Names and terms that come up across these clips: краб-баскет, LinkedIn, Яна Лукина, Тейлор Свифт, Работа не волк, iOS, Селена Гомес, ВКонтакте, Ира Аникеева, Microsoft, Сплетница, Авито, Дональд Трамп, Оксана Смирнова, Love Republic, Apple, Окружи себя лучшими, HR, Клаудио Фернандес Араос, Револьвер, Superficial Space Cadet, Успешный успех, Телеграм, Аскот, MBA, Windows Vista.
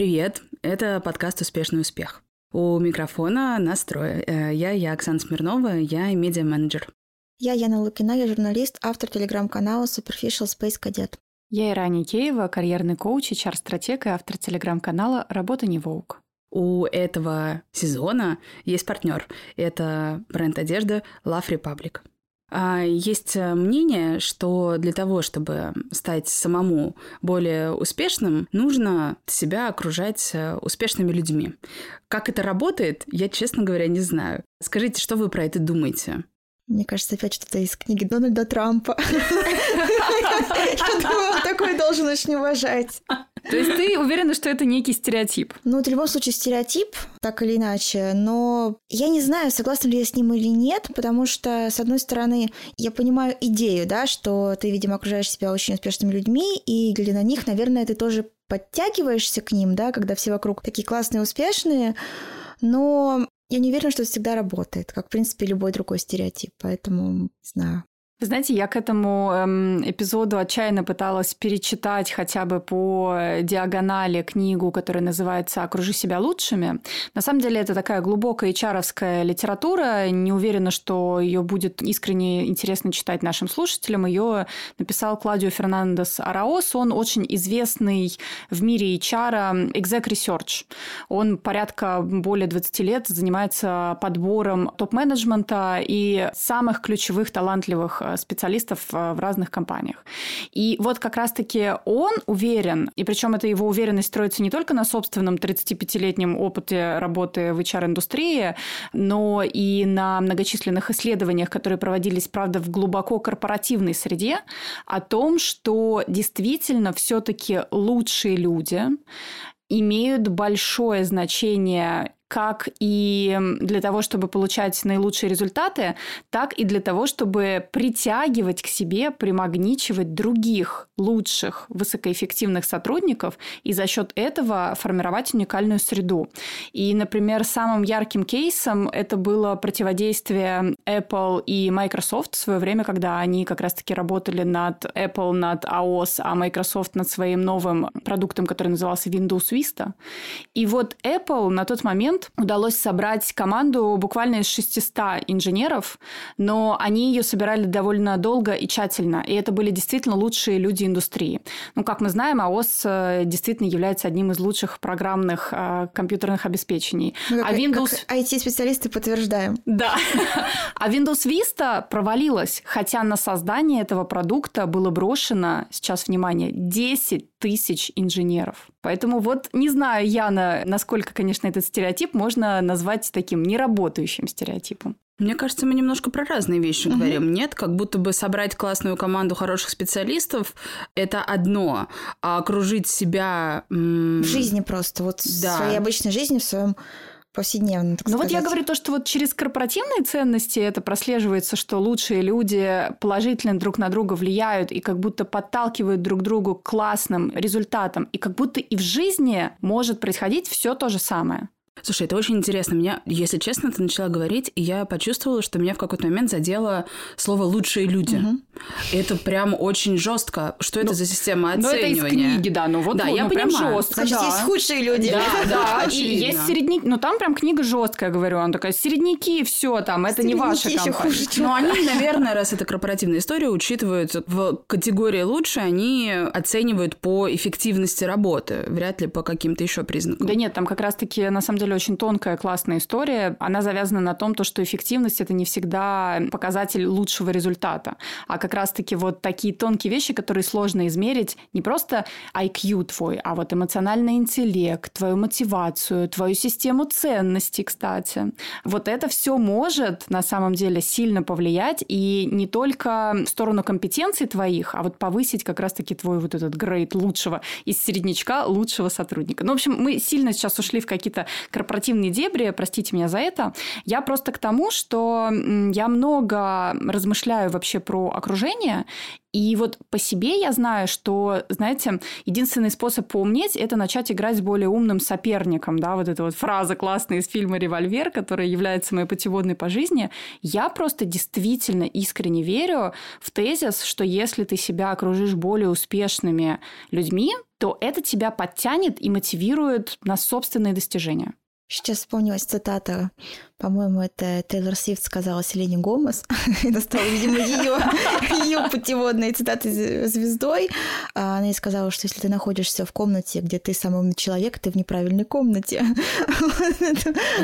Привет, это подкаст «Успешный успех». У микрофона нас трое. Я Оксана Смирнова, я медиа-менеджер. Я Яна Лукина, я журналист, автор телеграм-канала Superficial Space Cadet. Я Ира Аникеева, карьерный коуч, HR-стратег и автор телеграм-канала «Работа не волк». У этого сезона есть партнер. Это бренд одежды Love Republic. Есть мнение, что для того, чтобы стать самому более успешным, нужно себя окружать успешными людьми. Как это работает, я, честно говоря, не знаю. Скажите, что вы про это думаете? Мне кажется, опять что-то из книги Дональда Трампа. Я думала, такой должен очень уважать. То есть ты уверена, что это некий стереотип? Ну, в любом случае стереотип, так или иначе, но я не знаю, согласна ли я с ним или нет, потому что, с одной стороны, я понимаю идею, да, что ты, видимо, окружаешь себя очень успешными людьми, и глядя на них, наверное, ты тоже подтягиваешься к ним, да, когда все вокруг такие классные, успешные, но я не уверена, что это всегда работает, как, в принципе, любой другой стереотип, поэтому не знаю. Вы знаете, я к этому эпизоду отчаянно пыталась перечитать хотя бы по диагонали книгу, которая называется «Окружи себя лучшими». На самом деле это такая глубокая HR-овская литература. Не уверена, что ее будет искренне интересно читать нашим слушателям. Ее написал Клаудио Фернандес Араос. Он очень известный в мире HR экзек-ресерч. Он порядка более 20 лет занимается подбором топ-менеджмента и самых ключевых талантливых специалистов в разных компаниях. И вот как раз-таки он уверен, и причем эта его уверенность строится не только на собственном 35-летнем опыте работы в HR-индустрии, но и на многочисленных исследованиях, которые проводились, правда, в глубоко корпоративной среде, о том, что действительно все-таки лучшие люди имеют большое значение как и для того, чтобы получать наилучшие результаты, так и для того, чтобы притягивать к себе, примагничивать других лучших, высокоэффективных сотрудников и за счет этого формировать уникальную среду. И, например, самым ярким кейсом это было противодействие Apple и Microsoft в свое время, когда они как раз-таки работали над Apple, над iOS, а Microsoft над своим новым продуктом, который назывался Windows Vista. И вот Apple на тот момент удалось собрать команду буквально из 600 инженеров, но они ее собирали довольно долго и тщательно, и это были действительно лучшие люди индустрии. Ну, как мы знаем, iOS действительно является одним из лучших программных компьютерных обеспечений. Ну, как, а Windows... как IT-специалисты подтверждаем. Да. А Windows Vista провалилась, хотя на создание этого продукта было брошено, сейчас, внимание, 10 тысяч инженеров. Поэтому вот не знаю, Яна, насколько, конечно, этот стереотип можно назвать таким неработающим стереотипом. Мне кажется, мы немножко про разные вещи говорим. Нет, как будто бы собрать классную команду хороших специалистов – это одно, а окружить себя… В жизни просто, вот да. В своей обычной жизни, в своем… повседневно, так сказать. Ну вот я говорю то, что вот через корпоративные ценности это прослеживается, что лучшие люди положительно друг на друга влияют и как будто подталкивают друг другу к классным результатам. И как будто и в жизни может происходить все то же самое. Слушай, это очень интересно. Меня, если честно, ты начала говорить, и я почувствовала, что меня в какой-то момент задело слово «лучшие люди». Угу. Это прям очень жестко. Что это за система оценивания? Ну, это из книги, да. Ну, вот, да, я прям жестко. Значит, есть худшие люди. Да, и есть середняки. Ну, там прям книга жесткая, говорю. Она такая, середняки, все там, это не ваша компания. Ну, они, наверное, раз это корпоративная история, учитывают в категории «лучше», они оценивают по эффективности работы, вряд ли по каким-то еще признакам. Да нет, там как раз-таки, на самом деле, очень тонкая, классная история. Она завязана на том, что эффективность – это не всегда показатель лучшего результата, а как раз-таки вот такие тонкие вещи, которые сложно измерить. Не просто IQ твой, а вот эмоциональный интеллект, твою мотивацию, твою систему ценностей, кстати. Вот это все может на самом деле сильно повлиять и не только в сторону компетенций твоих, а вот повысить как раз-таки твой вот этот грейд лучшего из середнячка лучшего сотрудника. Ну, в общем, мы сильно сейчас ушли в какие-то корпоративные дебри, простите меня за это. Я просто к тому, что я много размышляю вообще про окружение окружение. И вот по себе я знаю, что, знаете, единственный способ поумнеть – это начать играть с более умным соперником. Да, вот эта вот фраза классная из фильма «Револьвер», которая является моей путеводной по жизни. Я просто действительно искренне верю в тезис, что если ты себя окружишь более успешными людьми, то это тебя подтянет и мотивирует на собственные достижения. Сейчас вспомнилась цитата, по-моему, это Тейлор Свифт сказала Селене Гомес, это стало, видимо, ее путеводной цитатой звездой. Она ей сказала, что если ты находишься в комнате, где ты самый умный человек, ты в неправильной комнате.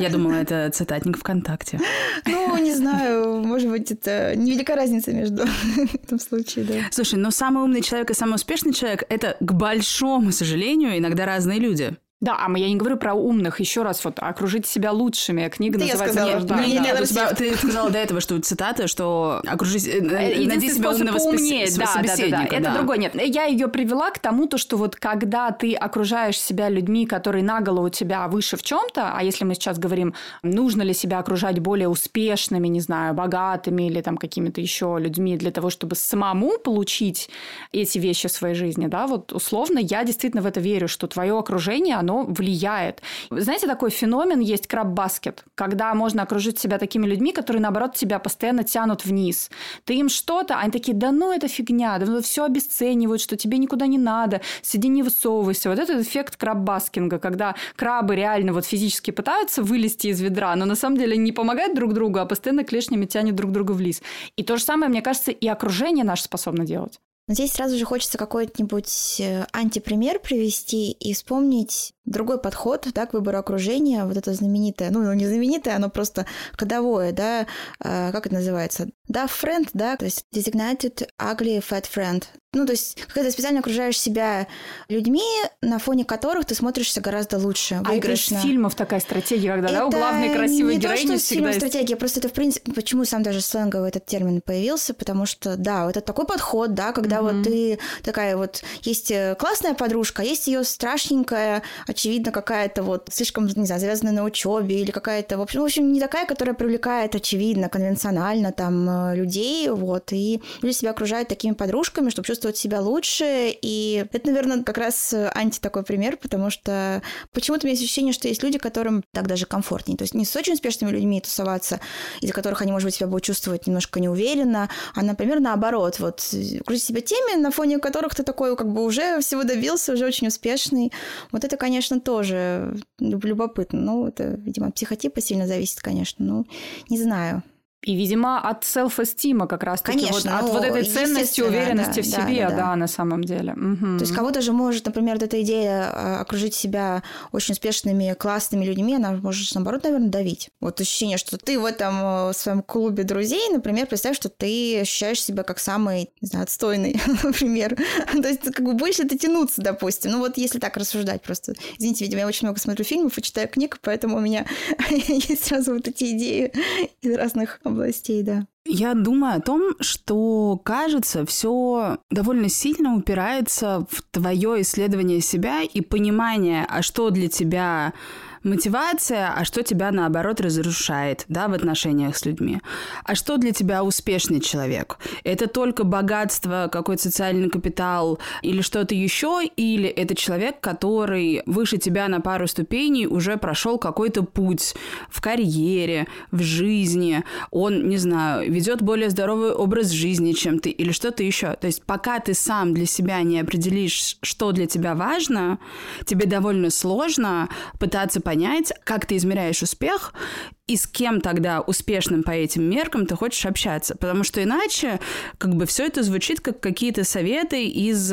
Я думала, это цитатник ВКонтакте. Ну, не знаю, может быть, это невелика разница между в этом случае, да. Слушай, но самый умный человек и самый успешный человек – это, к большому сожалению, иногда разные люди. Да, а я не говорю про умных. Еще раз, вот «Окружите себя лучшими». Книга называется... Ты сказала до этого, что цитата, что найди себе умного собеседника. Это другое. Нет, я ее привела к тому, что вот когда ты окружаешь себя людьми, которые на голову тебя выше в чем-то, а если мы сейчас говорим, нужно ли себя окружать более успешными, не знаю, богатыми или там какими-то еще людьми для того, чтобы самому получить эти вещи в своей жизни, да, вот условно я действительно в это верю, что твое окружение, оно влияет. Знаете, такой феномен есть краб-баскет, когда можно окружить себя такими людьми, которые, наоборот, тебя постоянно тянут вниз. Ты им что-то, они такие, да ну это фигня, да ну все обесценивают, что тебе никуда не надо, сиди не высовывайся. Вот этот эффект краб-баскинга, когда крабы реально вот физически пытаются вылезти из ведра, но на самом деле не помогают друг другу, а постоянно клешнями тянет друг друга вниз. И то же самое, мне кажется, и окружение наше способно делать. Но здесь сразу же хочется какой-нибудь антипример привести и вспомнить другой подход, да, к выбору окружения, вот это знаменитое, ну не знаменитое, оно просто ходовое, да, как это называется? Да, friend, да, то есть designated ugly fat friend. Ну, то есть, когда ты специально окружаешь себя людьми, на фоне которых ты смотришься гораздо лучше, выигрышно. А это из фильмов такая стратегия, когда, да, у главной красивой героини всегда есть... Это не то, что из фильмов стратегия, просто это, в принципе, почему сам даже сленговый этот термин появился, потому что, да, это такой подход, да, когда вот ты такая вот... Есть классная подружка, есть ее страшненькая, очевидно, какая-то вот слишком, не знаю, завязанная на учебе или какая-то... В общем, не такая, которая привлекает, очевидно, конвенционально там людей, вот, и люди себя окружают такими подружками, чтобы чувствовать себя лучше, и это, наверное, как раз анти такой пример, потому что почему-то у меня есть ощущение, что есть люди, которым так даже комфортнее, то есть не с очень успешными людьми тусоваться, из-за которых они, может быть, себя будут чувствовать немножко неуверенно, а, например, наоборот, вот, крутить себя теми, на фоне которых ты такой, как бы, уже всего добился, уже очень успешный, вот это, конечно, тоже любопытно, ну, это, видимо, от психотипа сильно зависит, конечно, ну, не знаю. И, видимо, от селф-эстима как раз-таки. Конечно, вот, от вот этой ценности, уверенности в себе, да, на самом деле. Угу. То есть кого-то же может, например, вот эта идея окружить себя очень успешными, классными людьми, она может, наоборот, наверное, давить. Вот ощущение, что ты в этом своем клубе друзей, например, представь, что ты ощущаешь себя как самый, не знаю, отстойный, например. То есть как бы больше это тянуться, допустим. Ну вот если так рассуждать просто. Извините, видимо, я очень много смотрю фильмов и читаю книг, поэтому у меня есть сразу вот эти идеи из разных областей, да. Я думаю о том, что, кажется, все довольно сильно упирается в твое исследование себя и понимание, а что для тебя мотивация, а что тебя, наоборот, разрушает, да, в отношениях с людьми. А что для тебя успешный человек? Это только богатство, какой-то социальный капитал или что-то еще, или это человек, который выше тебя на пару ступеней уже прошел какой-то путь в карьере, в жизни, он, не знаю, ведет более здоровый образ жизни, чем ты, или что-то еще. То есть пока ты сам для себя не определишь, что для тебя важно, тебе довольно сложно пытаться понять, как ты измеряешь успех и с кем тогда успешным по этим меркам ты хочешь общаться. Потому что иначе как бы все это звучит как какие-то советы из...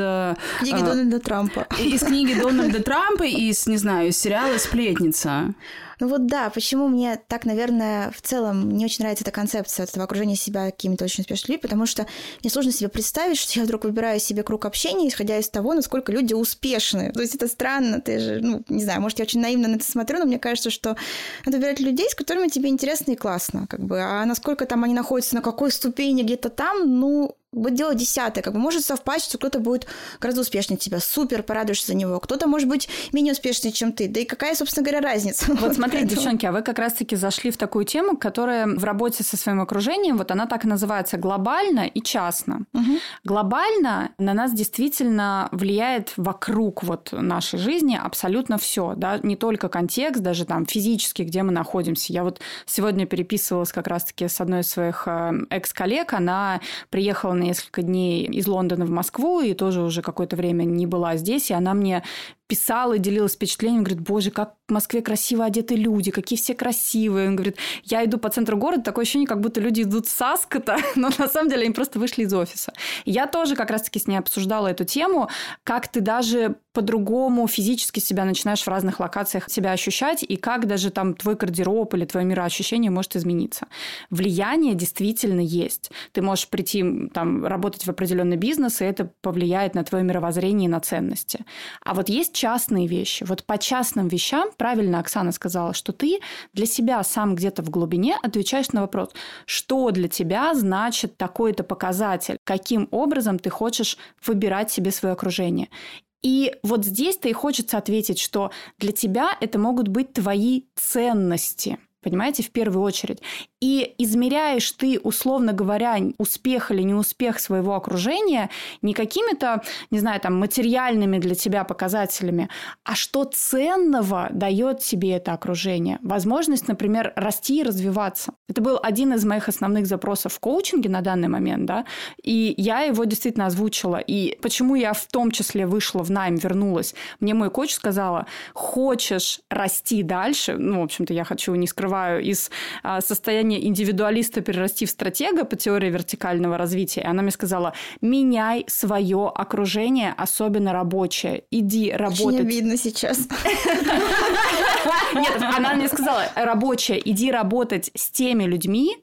Книги Дональда Трампа. Из книги Дональда Трампа и из, не знаю, из сериала «Сплетница». Ну вот да, почему мне так, наверное, в целом не очень нравится эта концепция этого окружения себя какими-то очень успешными людьми, потому что мне сложно себе представить, что я вдруг выбираю себе круг общения, исходя из того, насколько люди успешны. То есть это странно, ты же, ну, не знаю, может, я очень наивно на это смотрю, но мне кажется, что надо выбирать людей, с которыми тебе интересно и классно, как бы, а насколько там они находятся, на какой ступени где-то там, ну... будет дело десятое, как бы может совпасть, что кто-то будет гораздо успешнее тебя, супер, порадуешься за него, кто-то может быть менее успешнее, чем ты, да и какая, собственно говоря, разница. Вот смотрите, девчонки, а вы как раз-таки зашли в такую тему, которая в работе со своим окружением, вот она так и называется, глобально и частно. Угу. Глобально на нас действительно влияет вокруг вот нашей жизни абсолютно все, да, не только контекст, даже там физически, где мы находимся. Я вот сегодня переписывалась как раз-таки с одной из своих экс-коллег, она приехала на несколько дней из Лондона в Москву и тоже уже какое-то время не была здесь, и она мне писала, делилась впечатлением, говорит, боже, как в Москве красиво одеты люди, какие все красивые. Он говорит, я иду по центру города, такое ощущение, как будто люди идут с Аскота, но на самом деле они просто вышли из офиса. Я тоже как раз-таки с ней обсуждала эту тему, как ты даже по-другому физически себя начинаешь в разных локациях себя ощущать, и как даже там твой гардероб или твое мироощущение может измениться. Влияние действительно есть. Ты можешь прийти там, работать в определенный бизнес, и это повлияет на твое мировоззрение и на ценности. А вот есть частные вещи. Вот по частным вещам, правильно Оксана сказала, что ты для себя сам где-то в глубине отвечаешь на вопрос, что для тебя значит такой-то показатель, каким образом ты хочешь выбирать себе свое окружение. И вот здесь-то и хочется ответить, что для тебя это могут быть твои ценности, понимаете, в первую очередь. И измеряешь ты, условно говоря, успех или неуспех своего окружения не какими-то, не знаю, там, материальными для тебя показателями, а что ценного дает тебе это окружение. Возможность, например, расти и развиваться. Это был один из моих основных запросов в коучинге на данный момент, да, и я его действительно озвучила. И почему я в том числе вышла в найм, вернулась? Мне мой коуч сказала, хочешь расти дальше, ну, в общем-то, я хочу, не скрываю, из состояния индивидуалиста перерасти в стратега по теории вертикального развития. И она мне сказала, меняй свое окружение, особенно рабочее. Иди работать. Очень обидно сейчас. Нет, она мне сказала, рабочее, иди работать с теми людьми,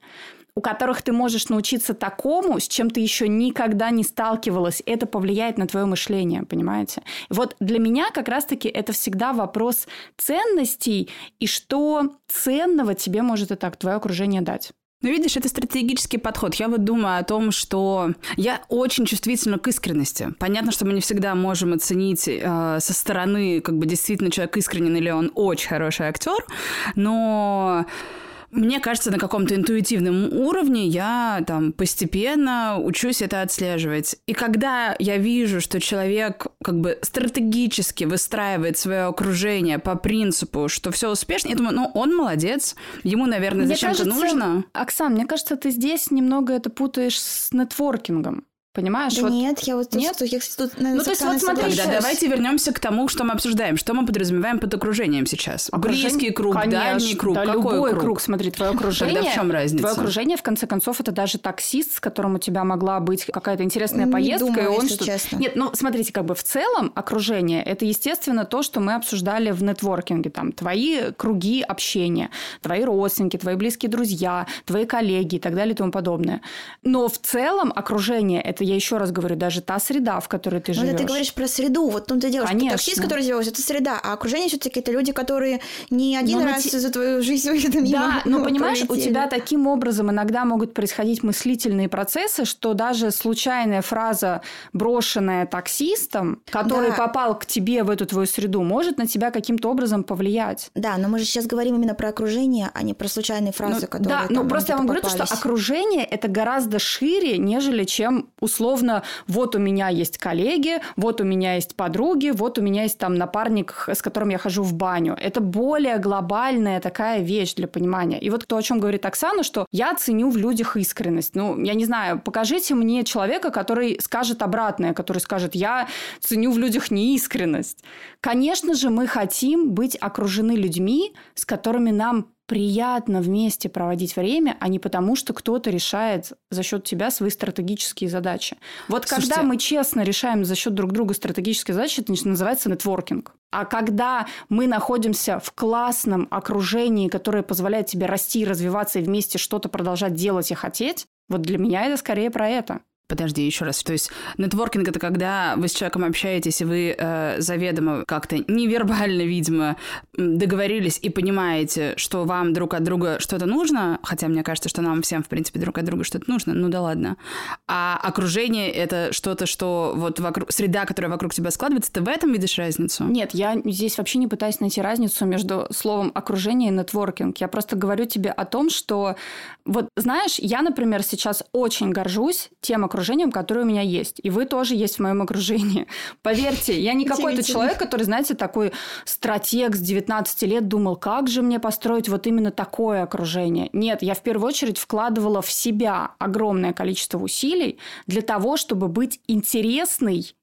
у которых ты можешь научиться такому, с чем ты еще никогда не сталкивалась. Это повлияет на твое мышление, понимаете? Вот для меня как раз-таки это всегда вопрос ценностей и что ценного тебе может и так твое окружение дать. Ну, видишь, это стратегический подход. Я вот думаю о том, что я очень чувствительна к искренности. Понятно, что мы не всегда можем оценить со стороны, как бы действительно человек искренен или он очень хороший актер, но... Мне кажется, на каком-то интуитивном уровне я там постепенно учусь это отслеживать. И когда я вижу, что человек как бы стратегически выстраивает свое окружение по принципу, что все успешно, я думаю, ну, он молодец, ему, наверное, зачем-то нужно. Оксан, мне кажется, ты здесь немного это путаешь с нетворкингом. Понимаешь? Да вот... Нет, я вот... Нет? Я, кстати, тут, наверное, ну, то есть, вот смотри, да, давайте вернемся к тому, что мы обсуждаем. Что мы подразумеваем под окружением сейчас? Окружение? Близкий круг, конечно, дальний круг, да, какой любой круг? Смотри, твое окружение... Тогда в чем разница? Твое окружение, в конце концов, это даже таксист, с которым у тебя могла быть какая-то интересная не поездка. Не думаю, и он, если что... честно. Нет, ну, смотрите, как бы в целом окружение – это, естественно, то, что мы обсуждали в нетворкинге. Там твои круги общения, твои родственники, твои близкие друзья, твои коллеги и так далее и тому подобное. Но в целом окружение – это я еще раз говорю, даже та среда, в которой ты живешь. Ну, ты говоришь про среду, вот там ты делаешь. Конечно. Таксист, который делаешь, это среда, а окружение все-таки это люди, которые не один раз за твою жизнь увидят. Да, но понимаешь, у тебя таким образом иногда могут происходить мыслительные процессы, что даже случайная фраза, брошенная таксистом, который попал к тебе в эту твою среду, может на тебя каким-то образом повлиять. Да, но мы же сейчас говорим именно про окружение, а не про случайные фразы, которые попались. Да, ну просто я вам говорю, что окружение это гораздо шире, нежели чем условно, вот у меня есть коллеги, вот у меня есть подруги, вот у меня есть там напарник, с которым я хожу в баню. Это более глобальная такая вещь для понимания. И вот то, о чем говорит Оксана, что я ценю в людях искренность. Ну, я не знаю, покажите мне человека, который скажет обратное, который скажет, я ценю в людях неискренность. Конечно же, мы хотим быть окружены людьми, с которыми нам приятно вместе проводить время, а не потому, что кто-то решает за счет тебя свои стратегические задачи. Вот слушайте, когда мы честно решаем за счет друг друга стратегические задачи, это называется нетворкинг. А когда мы находимся в классном окружении, которое позволяет тебе расти, развиваться и вместе что-то продолжать делать и хотеть, вот для меня это скорее про это. Подожди, еще раз. То есть нетворкинг — это когда вы с человеком общаетесь, и вы заведомо как-то невербально, видимо, договорились и понимаете, что вам друг от друга что-то нужно, хотя мне кажется, что нам всем, в принципе, друг от друга что-то нужно, ну да ладно. А окружение — это что-то, что вот вокруг, среда, которая вокруг тебя складывается, ты в этом видишь разницу? Нет, я здесь вообще не пытаюсь найти разницу между словом «окружение» и нетворкинг. Я просто говорю тебе о том, что... Вот знаешь, я, например, сейчас очень горжусь тем окружением, которое у меня есть. И вы тоже есть в моем окружении. Поверьте, я не какой-то человек, который, знаете, такой стратег с 19 лет думал, как же мне построить вот именно такое окружение. Нет, я в первую очередь вкладывала в себя огромное количество усилий для того, чтобы быть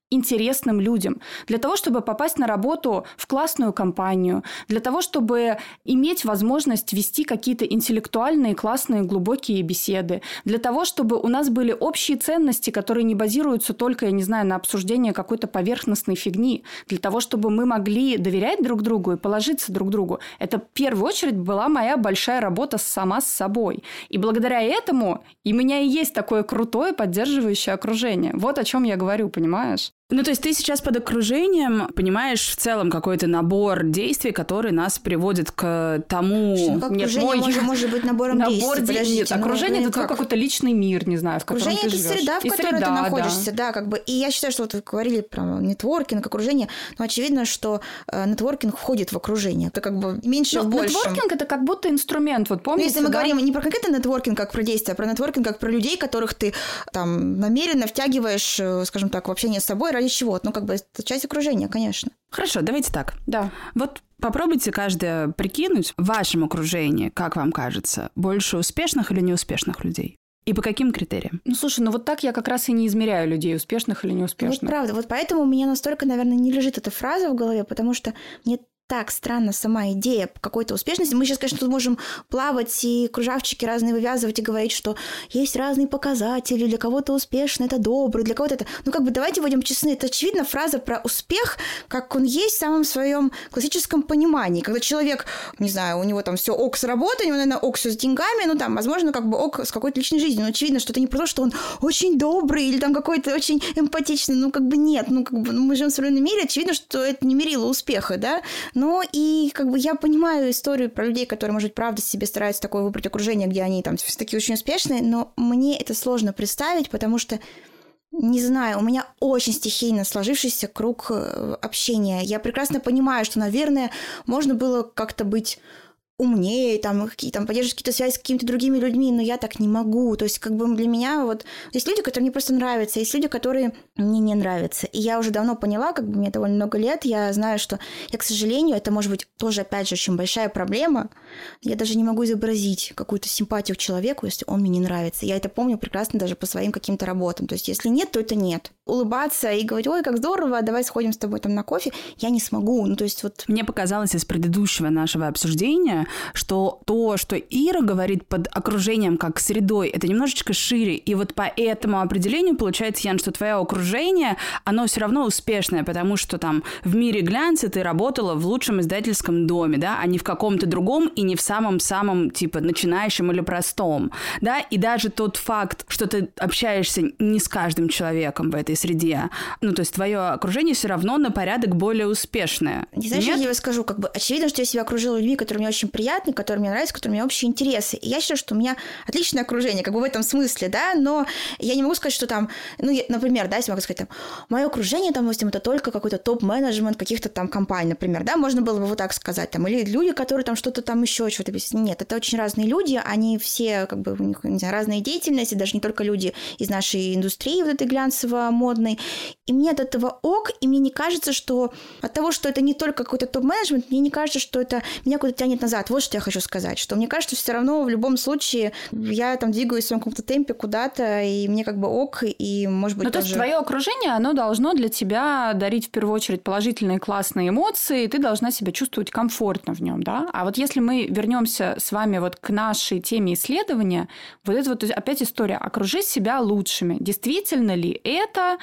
интересным людям, для того, чтобы попасть на работу в классную компанию, для того, чтобы иметь возможность вести какие-то интеллектуальные, классные, глубокие беседы, для того, чтобы у нас были общие ценности, которые не базируются только, я не знаю, на обсуждении какой-то поверхностной фигни, для того, чтобы мы могли доверять друг другу и положиться друг другу. Это, в первую очередь, была моя большая работа сама с собой. И благодаря этому у меня и есть такое крутое поддерживающее окружение. Вот о чем я говорю, понимаешь? Ну, то есть ты сейчас под окружением понимаешь в целом какой-то набор действий, который нас приводит к тому... Что, нет, окружение может быть набором действий. Нет, окружение – это твой какой-то личный мир, не знаю, в котором ты живешь. Окружение – это среда, в которой ты находишься. Да, как бы. И я считаю, что вот вы говорили про нетворкинг, окружение. Но очевидно, что нетворкинг входит в окружение. Это как бы меньше в большем. Нетворкинг – это как будто инструмент. Вот помните, если мы говорим не про конкретный нетворкинг, как про действия, а про нетворкинг, как про людей, которых ты там намеренно втягиваешь, скажем так, в общение с собой, ради чего? Ну, как бы это часть окружения, конечно. Хорошо, давайте так. Да. Вот попробуйте каждая прикинуть в вашем окружении, как вам кажется, больше успешных или неуспешных людей. И по каким критериям? Ну, слушай, ну вот так я как раз и не измеряю людей, успешных или неуспешных. Вот правда. Вот поэтому у меня настолько, наверное, не лежит эта фраза в голове, потому что мне так странно сама идея какой-то успешности. Мы сейчас, конечно, тут можем плавать и кружавчики разные вывязывать и говорить, что есть разные показатели, для кого-то успешно, это добрый, для кого-то это... Ну, как бы давайте будем честны, это, очевидно, фраза про успех, как он есть в самом своем классическом понимании. Когда человек, не знаю, у него там все ок с работой, у него, наверное, ок все с деньгами, ну, там, возможно, как бы ок с какой-то личной жизнью. Но очевидно, что это не про то, что он очень добрый или там какой-то очень эмпатичный. Ну, как бы нет. Ну, как бы мы живем в современном мире, очевидно, что это не мерило успеха, да? Но и как бы я понимаю историю про людей, которые, может быть, правда себе стараются такое выбрать окружение, где они там все-таки очень успешные, но мне это сложно представить, потому что, не знаю, у меня очень стихийно сложившийся круг общения. Я прекрасно понимаю, что, наверное, можно было как-то быть... умнее, там, поддерживать какие-то связи с какими-то другими людьми, но я так не могу. То есть, как бы для меня вот... Есть люди, которые мне просто нравятся, есть люди, которые мне не нравятся. И я уже давно поняла, как бы мне довольно много лет, я знаю, что я, к сожалению, это может быть тоже, опять же, очень большая проблема. Я даже не могу изобразить какую-то симпатию к человеку, если он мне не нравится. Я это помню прекрасно даже по своим каким-то работам. То есть, если нет, то это нет. Улыбаться и говорить, ой, как здорово, давай сходим с тобой там на кофе, я не смогу. Ну, то есть, вот... Мне показалось из предыдущего нашего обсуждения, что то, что Ира говорит под окружением как средой, это немножечко шире. И вот по этому определению получается, Ян, что твое окружение, оно все равно успешное, потому что там в мире глянца ты работала в лучшем издательском доме, да, а не в каком-то другом и не в самом-самом, типа, начинающем или простом, да. И даже тот факт, что ты общаешься не с каждым человеком в этой среде, ну, то есть твое окружение все равно на порядок более успешное. Не знаешь, нет? Я тебе скажу, как бы очевидно, что я себя окружила людьми, которые мне очень приятный, который мне нравится, который у меня общие интересы. И я считаю, что у меня отличное окружение, как бы в этом смысле, да, но я не могу сказать, что там, ну, я, например, да, если могу сказать, там, мое окружение, там, допустим, это только какой-то топ-менеджмент каких-то там компаний, например, да, можно было бы вот так сказать, там, или люди, которые там что-то там еще что-то объяснили. Нет, это очень разные люди, они все, как бы, у них, не знаю, разные деятельности, даже не только люди из нашей индустрии вот этой глянцево-модной. И мне от этого ок, и мне не кажется, что от того, что это не только какой-то топ-менеджмент, мне не кажется, что это меня куда-то тянет назад. Вот что я хочу сказать, что мне кажется, что все равно в любом случае я там двигаюсь в своем каком-то темпе куда-то, и мне как бы ок, и может быть... Ну, то есть твое окружение, оно должно для тебя дарить в первую очередь положительные классные эмоции, и ты должна себя чувствовать комфортно в нем, да? А вот если мы вернемся с вами вот к нашей теме исследования, вот это вот опять история «Окружи себя лучшими». Действительно ли это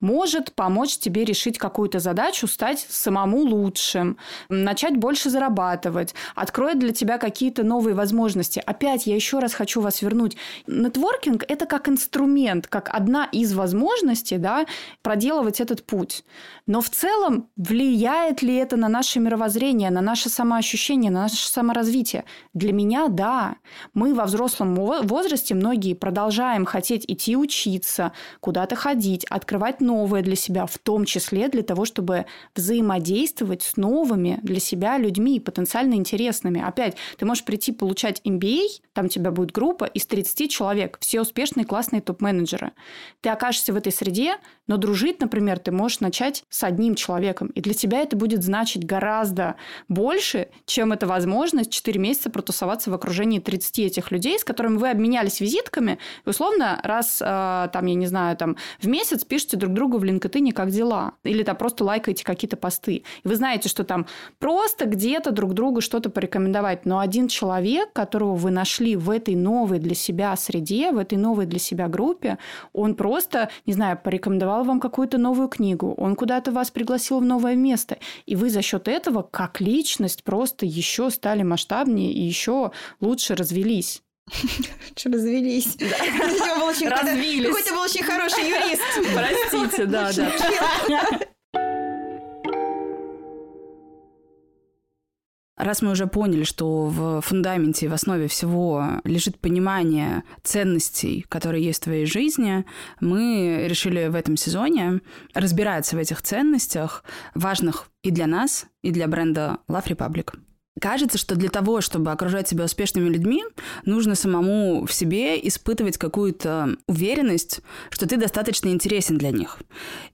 может помочь тебе решить какую-то задачу, стать самому лучшим, начать больше зарабатывать, откроет для тебя какие-то новые возможности. Опять я еще раз хочу вас вернуть. Нетворкинг – это как инструмент, как одна из возможностей, да, проделывать этот путь. Но в целом влияет ли это на наше мировоззрение, на наше самоощущение, на наше саморазвитие? Для меня – да. Мы во взрослом возрасте, многие, продолжаем хотеть идти учиться, куда-то ходить, открывать новое для себя, в том числе для того, чтобы взаимодействовать с новыми для себя людьми, потенциально интересными. Опять, ты можешь прийти получать MBA, там у тебя будет группа из 30 человек, все успешные, классные топ-менеджеры. Ты окажешься в этой среде, но дружить, например, ты можешь начать с одним человеком, и для тебя это будет значить гораздо больше, чем эта возможность 4 месяца протусоваться в окружении 30 этих людей, с которыми вы обменялись визитками, и условно раз, там, я не знаю, там, в месяц пишете друг другу в LinkedIn, как дела, или там просто лайкаете какие-то посты. И вы знаете, что там просто где-то друг другу что-то порекомендовать, но один человек, которого вы нашли в этой новой для себя среде, в этой новой для себя группе, он просто, не знаю, порекомендовал вам какую-то новую книгу, он куда-то вас пригласил в новое место, и вы за счет этого как личность просто еще стали масштабнее и еще лучше развелись. Что, развелись? Да. Развились. Какой-то был очень хороший юрист. Простите, да. Раз мы уже поняли, что в фундаменте, в основе всего лежит понимание ценностей, которые есть в твоей жизни, мы решили в этом сезоне разбираться в этих ценностях, важных и для нас, и для бренда Love Republic. Кажется, что для того, чтобы окружать себя успешными людьми, нужно самому в себе испытывать какую-то уверенность, что ты достаточно интересен для них.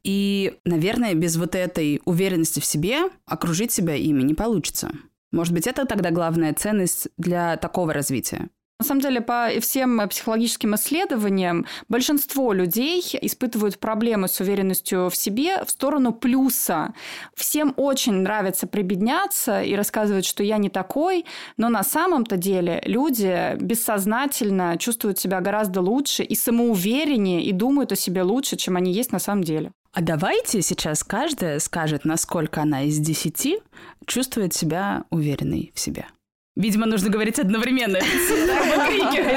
И, наверное, без вот этой уверенности в себе окружить себя ими не получится. Может быть, это тогда главная ценность для такого развития? На самом деле, по всем психологическим исследованиям, большинство людей испытывают проблемы с уверенностью в себе в сторону плюса. Всем очень нравится прибедняться и рассказывать, что я не такой, но на самом-то деле люди бессознательно чувствуют себя гораздо лучше и самоувереннее, и думают о себе лучше, чем они есть на самом деле. А давайте сейчас каждая скажет, насколько она из 10 чувствует себя уверенной в себе. Видимо, нужно говорить одновременно,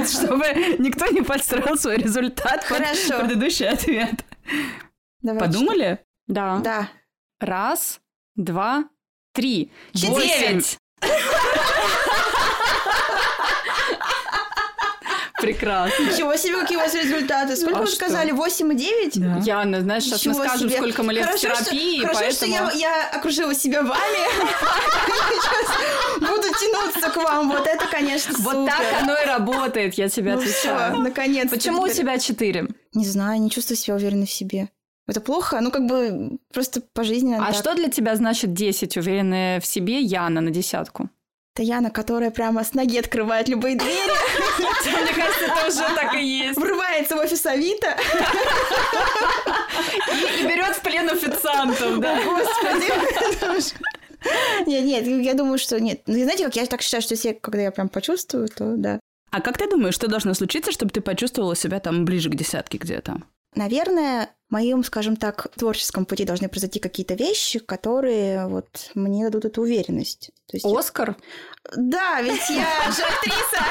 чтобы никто не подстроил свой результат под предыдущий ответ. Подумали? Да. 1, 2, 3. 9. Прекрасно. Ничего себе, какие у вас результаты. Сколько вы сказали? 8 и 9? Да. Яна, знаешь, сейчас ничего мы скажем, себе. Сколько мы лет терапии. Хорошо, что я окружила себя вами. Буду тянуться к вам. Вот это, конечно, супер. Вот так оно и работает, я тебе отвечаю. Наконец-то. Почему у тебя 4? Не знаю, не чувствую себя уверенной в себе. Это плохо? Ну, как бы просто по жизни. А что для тебя значит 10? Уверенная в себе Яна на 10? Это Яна, которая прямо с ноги открывает любые двери. Мне кажется, это уже так и есть. Врывается в офис Авито. И берет в плен официантов, да. Господи. Нет, я думаю, что нет. Знаете, как я так считаю, что когда я прям почувствую, то да. А как ты думаешь, что должно случиться, чтобы ты почувствовала себя там ближе к 10 где-то? Наверное, в моем, скажем так, творческом пути должны произойти какие-то вещи, которые вот мне дадут эту уверенность. То есть Оскар? Да, ведь я же актриса,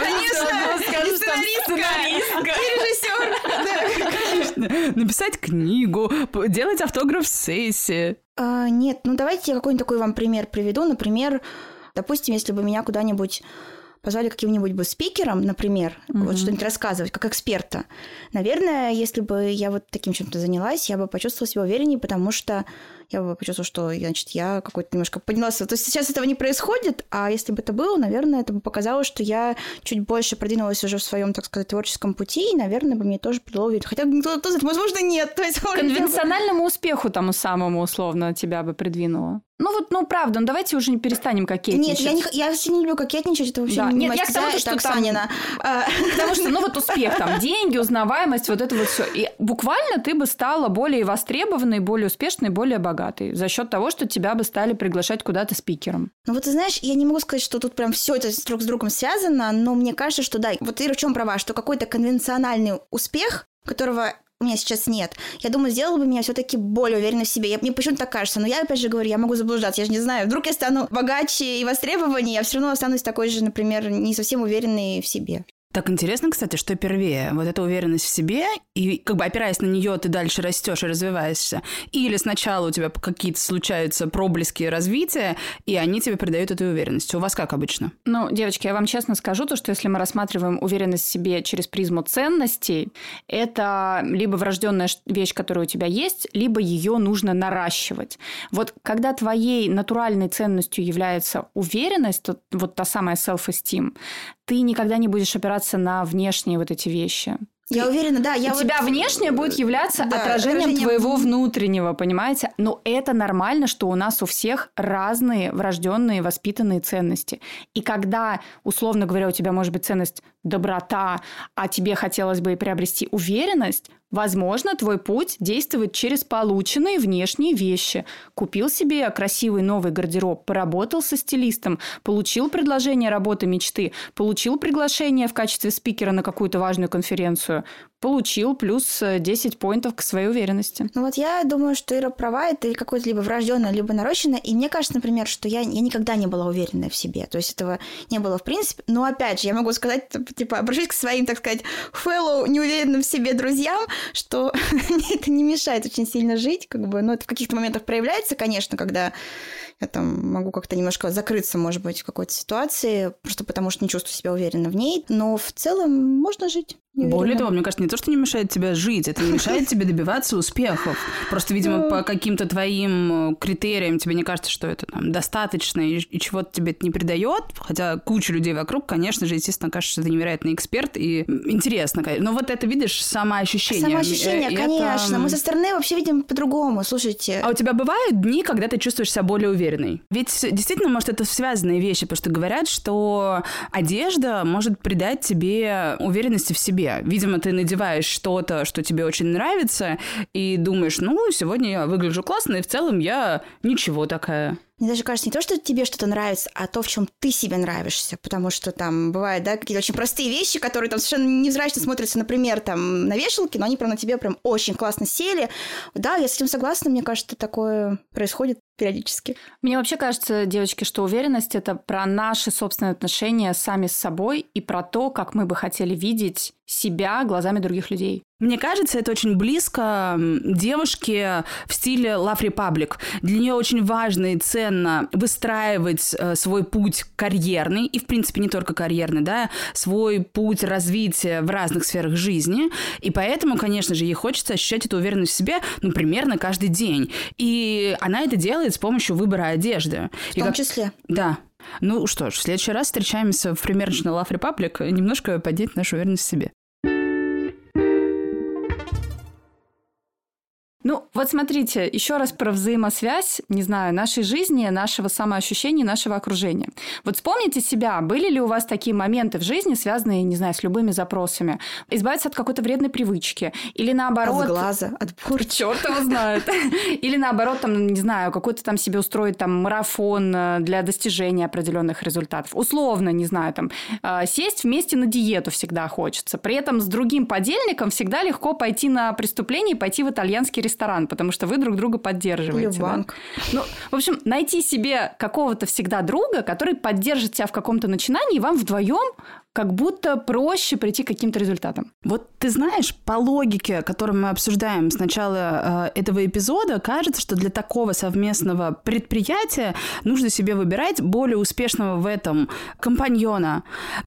конечно, и сценаристка, и режиссер. Написать книгу, делать автограф-сессии. Нет, ну давайте я какой-нибудь такой вам пример приведу. Например, допустим, если бы меня куда-нибудь позвали каким-нибудь бы спикером, например, вот что-нибудь рассказывать, как эксперта. Наверное, если бы я вот таким чем-то занялась, я бы почувствовала себя увереннее, потому что я бы почувствовала, что, значит, я какой-то немножко поднялась. То есть сейчас этого не происходит, а если бы это было, наверное, это бы показало, что я чуть больше продвинулась уже в своем, так сказать, творческом пути, и, наверное, бы мне тоже было уверенно. Хотя, возможно, нет. То есть, конвенциональному успеху тому самому, условно, тебя бы придвинуло. Правда, давайте уже не перестанем кокетничать. Нет, я вообще не люблю кокетничать, это вообще да. Не мать, это Оксанина. Потому что, успех, там, деньги, узнаваемость, вот это вот все. И буквально ты бы стала более востребованной, более успешной, более богатой за счет того, что тебя бы стали приглашать куда-то спикером. Ты знаешь, я не могу сказать, что тут прям все это друг с другом связано, но мне кажется, что да, вот Ира в чем права, что какой-то конвенциональный успех, которого у меня сейчас нет, я думаю, сделала бы меня все-таки более уверенной в себе. Мне почему-то так кажется, но я опять же говорю, я могу заблуждаться, я же не знаю, вдруг я стану богаче и востребованнее, я все равно останусь такой же, например, не совсем уверенной в себе. Так интересно, кстати, что первее, вот эта уверенность в себе, и как бы опираясь на нее, ты дальше растешь и развиваешься, или сначала у тебя какие-то случаются проблески развития, и они тебе придают эту уверенность. У вас как обычно? Ну, девочки, я вам честно скажу, то, что если мы рассматриваем уверенность в себе через призму ценностей, это либо врожденная вещь, которая у тебя есть, либо ее нужно наращивать. Вот когда твоей натуральной ценностью является уверенность, то, вот та самая self-esteem, ты никогда не будешь опираться на внешние вот эти вещи. Я уверена, да. У тебя внешнее будет являться отражением твоего внутреннего, понимаете? Но это нормально, что у нас у всех разные врожденные воспитанные ценности. И когда, условно говоря, у тебя может быть ценность доброта, а тебе хотелось бы и приобрести уверенность, возможно, твой путь действует через полученные внешние вещи. Купил себе красивый новый гардероб, поработал со стилистом, получил предложение работы мечты, получил приглашение в качестве спикера на какую-то важную конференцию, получил плюс 10 поинтов к своей уверенности. Ну вот я думаю, что Ира права, это какое-то либо врожденное, либо нарощенное. И мне кажется, например, что я никогда не была уверенная в себе. То есть этого не было в принципе. Но опять же, я могу сказать, типа, обращусь к своим, так сказать, фэллоу, неуверенным в себе друзьям, что мне это не мешает очень сильно жить, как бы. Но это в каких-то моментах проявляется, конечно, когда я там могу как-то немножко закрыться, может быть, в какой-то ситуации, просто потому что не чувствую себя уверенно в ней. Но в целом можно жить. Более того, мне кажется, не то, что не мешает тебе жить, это не мешает тебе добиваться успехов. Просто, видимо, по каким-то твоим критериям тебе не кажется, что это там достаточно и чего-то тебе это не придает. Хотя куча людей вокруг, конечно же, естественно, кажется, что ты невероятный эксперт и интересно. Но вот это, видишь, самоощущение. Самоощущение, конечно. Это... Мы со стороны вообще видим по-другому, слушайте. А у тебя бывают дни, когда ты чувствуешь себя более уверенной? Ведь действительно, может, это связанные вещи, потому что говорят, что одежда может придать тебе уверенности в себе. Видимо, ты надеваешь что-то, что тебе очень нравится, и думаешь, ну, сегодня я выгляжу классно, и в целом я ничего такая. Мне даже кажется, не то, что тебе что-то нравится, а то, в чем ты себе нравишься. Потому что там бывают, да, какие-то очень простые вещи, которые там совершенно невзрачно смотрятся, например, там на вешалке, но они прям на тебе прям очень классно сели. Да, я с этим согласна, мне кажется, такое происходит периодически. Мне вообще кажется, девочки, что уверенность – это про наши собственные отношения сами с собой и про то, как мы бы хотели видеть себя глазами других людей. Мне кажется, это очень близко девушке в стиле Love Republic. Для нее очень важно и ценно выстраивать свой путь карьерный, и, в принципе, не только карьерный, да, свой путь развития в разных сферах жизни, и поэтому, конечно же, ей хочется ощущать эту уверенность в себе, ну, примерно каждый день. И она это делает с помощью выбора одежды. В том числе? Да. Ну что ж, в следующий раз встречаемся в примерочной Love Republic, немножко поднять нашу уверенность в себе. Ну, вот смотрите, еще раз про взаимосвязь, не знаю, нашей жизни, нашего самоощущения, нашего окружения. Вот вспомните себя, были ли у вас такие моменты в жизни, связанные, не знаю, с любыми запросами? Избавиться от какой-то вредной привычки? Или наоборот... От глаза, от бур, чёрт его знает. Или наоборот, там, не знаю, какой-то там себе устроить там марафон для достижения определенных результатов. Условно, не знаю, там, сесть вместе на диету всегда хочется. При этом с другим подельником всегда легко пойти на преступление и пойти в итальянский ресторан. Потому что вы друг друга поддерживаете. Или банк. Да? Ну, в общем, найти себе какого-то всегда друга, который поддержит тебя в каком-то начинании, и вам вдвоем как будто проще прийти к каким-то результатам. Вот ты знаешь, по логике, которую мы обсуждаем с начала этого эпизода, кажется, что для такого совместного предприятия нужно себе выбирать более успешного в этом компаньона.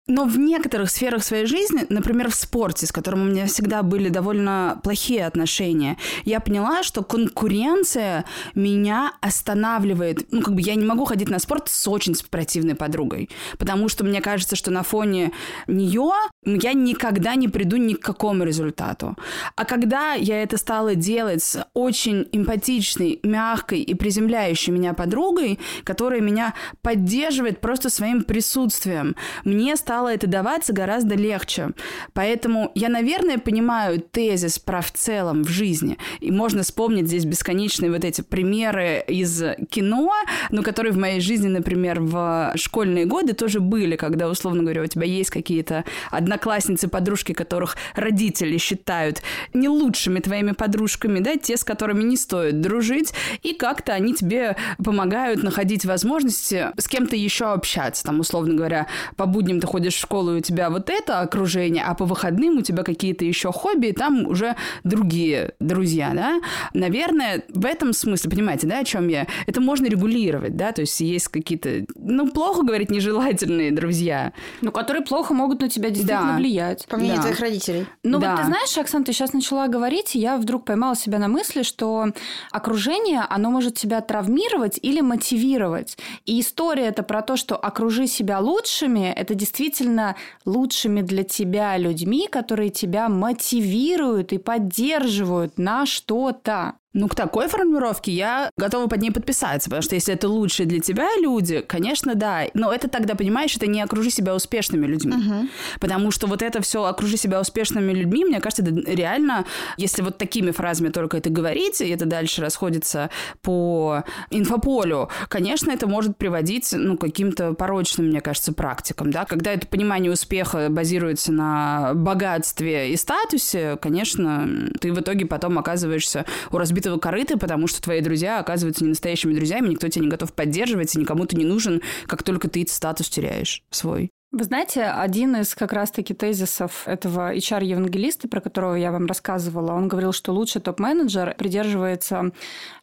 Но в некоторых сферах своей жизни, например, в спорте, с которым у меня всегда были довольно плохие отношения, я поняла, что конкуренция меня останавливает. Ну, как бы я не могу ходить на спорт с очень спортивной подругой, потому что мне кажется, что на фоне нее я никогда не приду ни к какому результату. А когда я это стала делать с очень эмпатичной, мягкой и приземляющей меня подругой, которая меня поддерживает просто своим присутствием, мне стало это даваться гораздо легче. Поэтому я, наверное, понимаю тезис про в целом в жизни. И можно вспомнить здесь бесконечные вот эти примеры из кино, но которые в моей жизни, например, в школьные годы тоже были, когда, условно говоря, у тебя есть какие-то одноклассники, одноклассницы, подружки, которых родители считают не лучшими твоими подружками, да, те, с которыми не стоит дружить, и как-то они тебе помогают находить возможности с кем-то еще общаться. Там, условно говоря, по будням ты ходишь в школу, и у тебя вот это окружение, а по выходным у тебя какие-то еще хобби, и там уже другие друзья, да. Наверное, в этом смысле, понимаете, да, о чем я? Это можно регулировать, да, то есть есть какие-то, ну, плохо говорить, нежелательные друзья. Ну, которые плохо могут на тебя действительно влиять. По мнению твоих родителей. Ну, вот ты знаешь, Оксана, ты сейчас начала говорить, и я вдруг поймала себя на мысли, что окружение, оно может тебя травмировать или мотивировать. И история это про то, что окружи себя лучшими, это действительно лучшими для тебя людьми, которые тебя мотивируют и поддерживают на что-то. Ну, к такой формулировке я готова под ней подписаться, потому что если это лучшие для тебя люди, конечно, да. Но это тогда, понимаешь, это не окружи себя успешными людьми. Угу. Потому что вот это все окружи себя успешными людьми, мне кажется, это реально, если вот такими фразами только это говорить, и это дальше расходится по инфополю, конечно, это может приводить, ну, к каким-то порочным, мне кажется, практикам, да. Когда это понимание успеха базируется на богатстве и статусе, конечно, ты в итоге потом оказываешься у разбитых корыты, потому что твои друзья оказываются не настоящими друзьями, никто тебя не готов поддерживать, и никому ты не нужен, как только ты статус теряешь свой. Вы знаете, один из как раз-таки тезисов этого HR-евангелиста, про которого я вам рассказывала, он говорил, что лучший топ-менеджер придерживается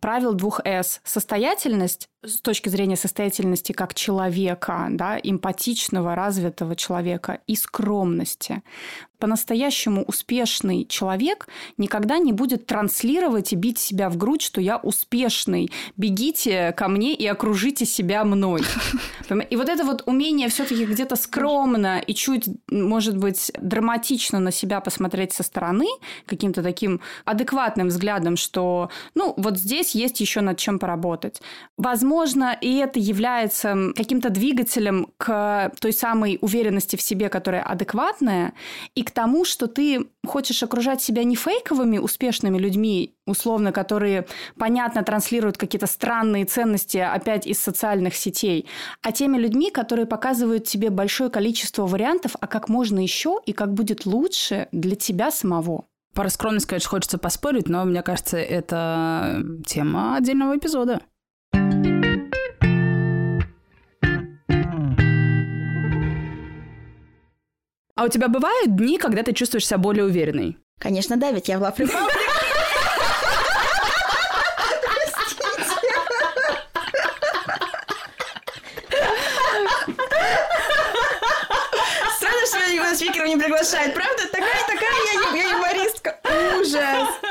правил 2 «С». Состоятельность, с точки зрения состоятельности как человека, да, эмпатичного, развитого человека, и скромности. По-настоящему успешный человек никогда не будет транслировать и бить себя в грудь, что я успешный. Бегите ко мне и окружите себя мной. И вот это вот умение все-таки где-то скромно и чуть, может быть, драматично на себя посмотреть со стороны, каким-то таким адекватным взглядом, что, ну, вот здесь есть еще над чем поработать. Возможно, и это является каким-то двигателем к той самой уверенности в себе, которая адекватная, и к тому, что ты хочешь окружать себя не фейковыми успешными людьми, условно, которые, понятно, транслируют какие-то странные ценности опять из социальных сетей, а теми людьми, которые показывают тебе большое количество вариантов, а как можно еще и как будет лучше для тебя самого. Про скромность, конечно, хочется поспорить, но, мне кажется, это тема отдельного эпизода. А у тебя бывают дни, когда ты чувствуешь себя более уверенной? Конечно, да, ведь я в Love Republic. Странно, что меня никто на спикеров не приглашает, правда? Такая я юмористка. Ужас.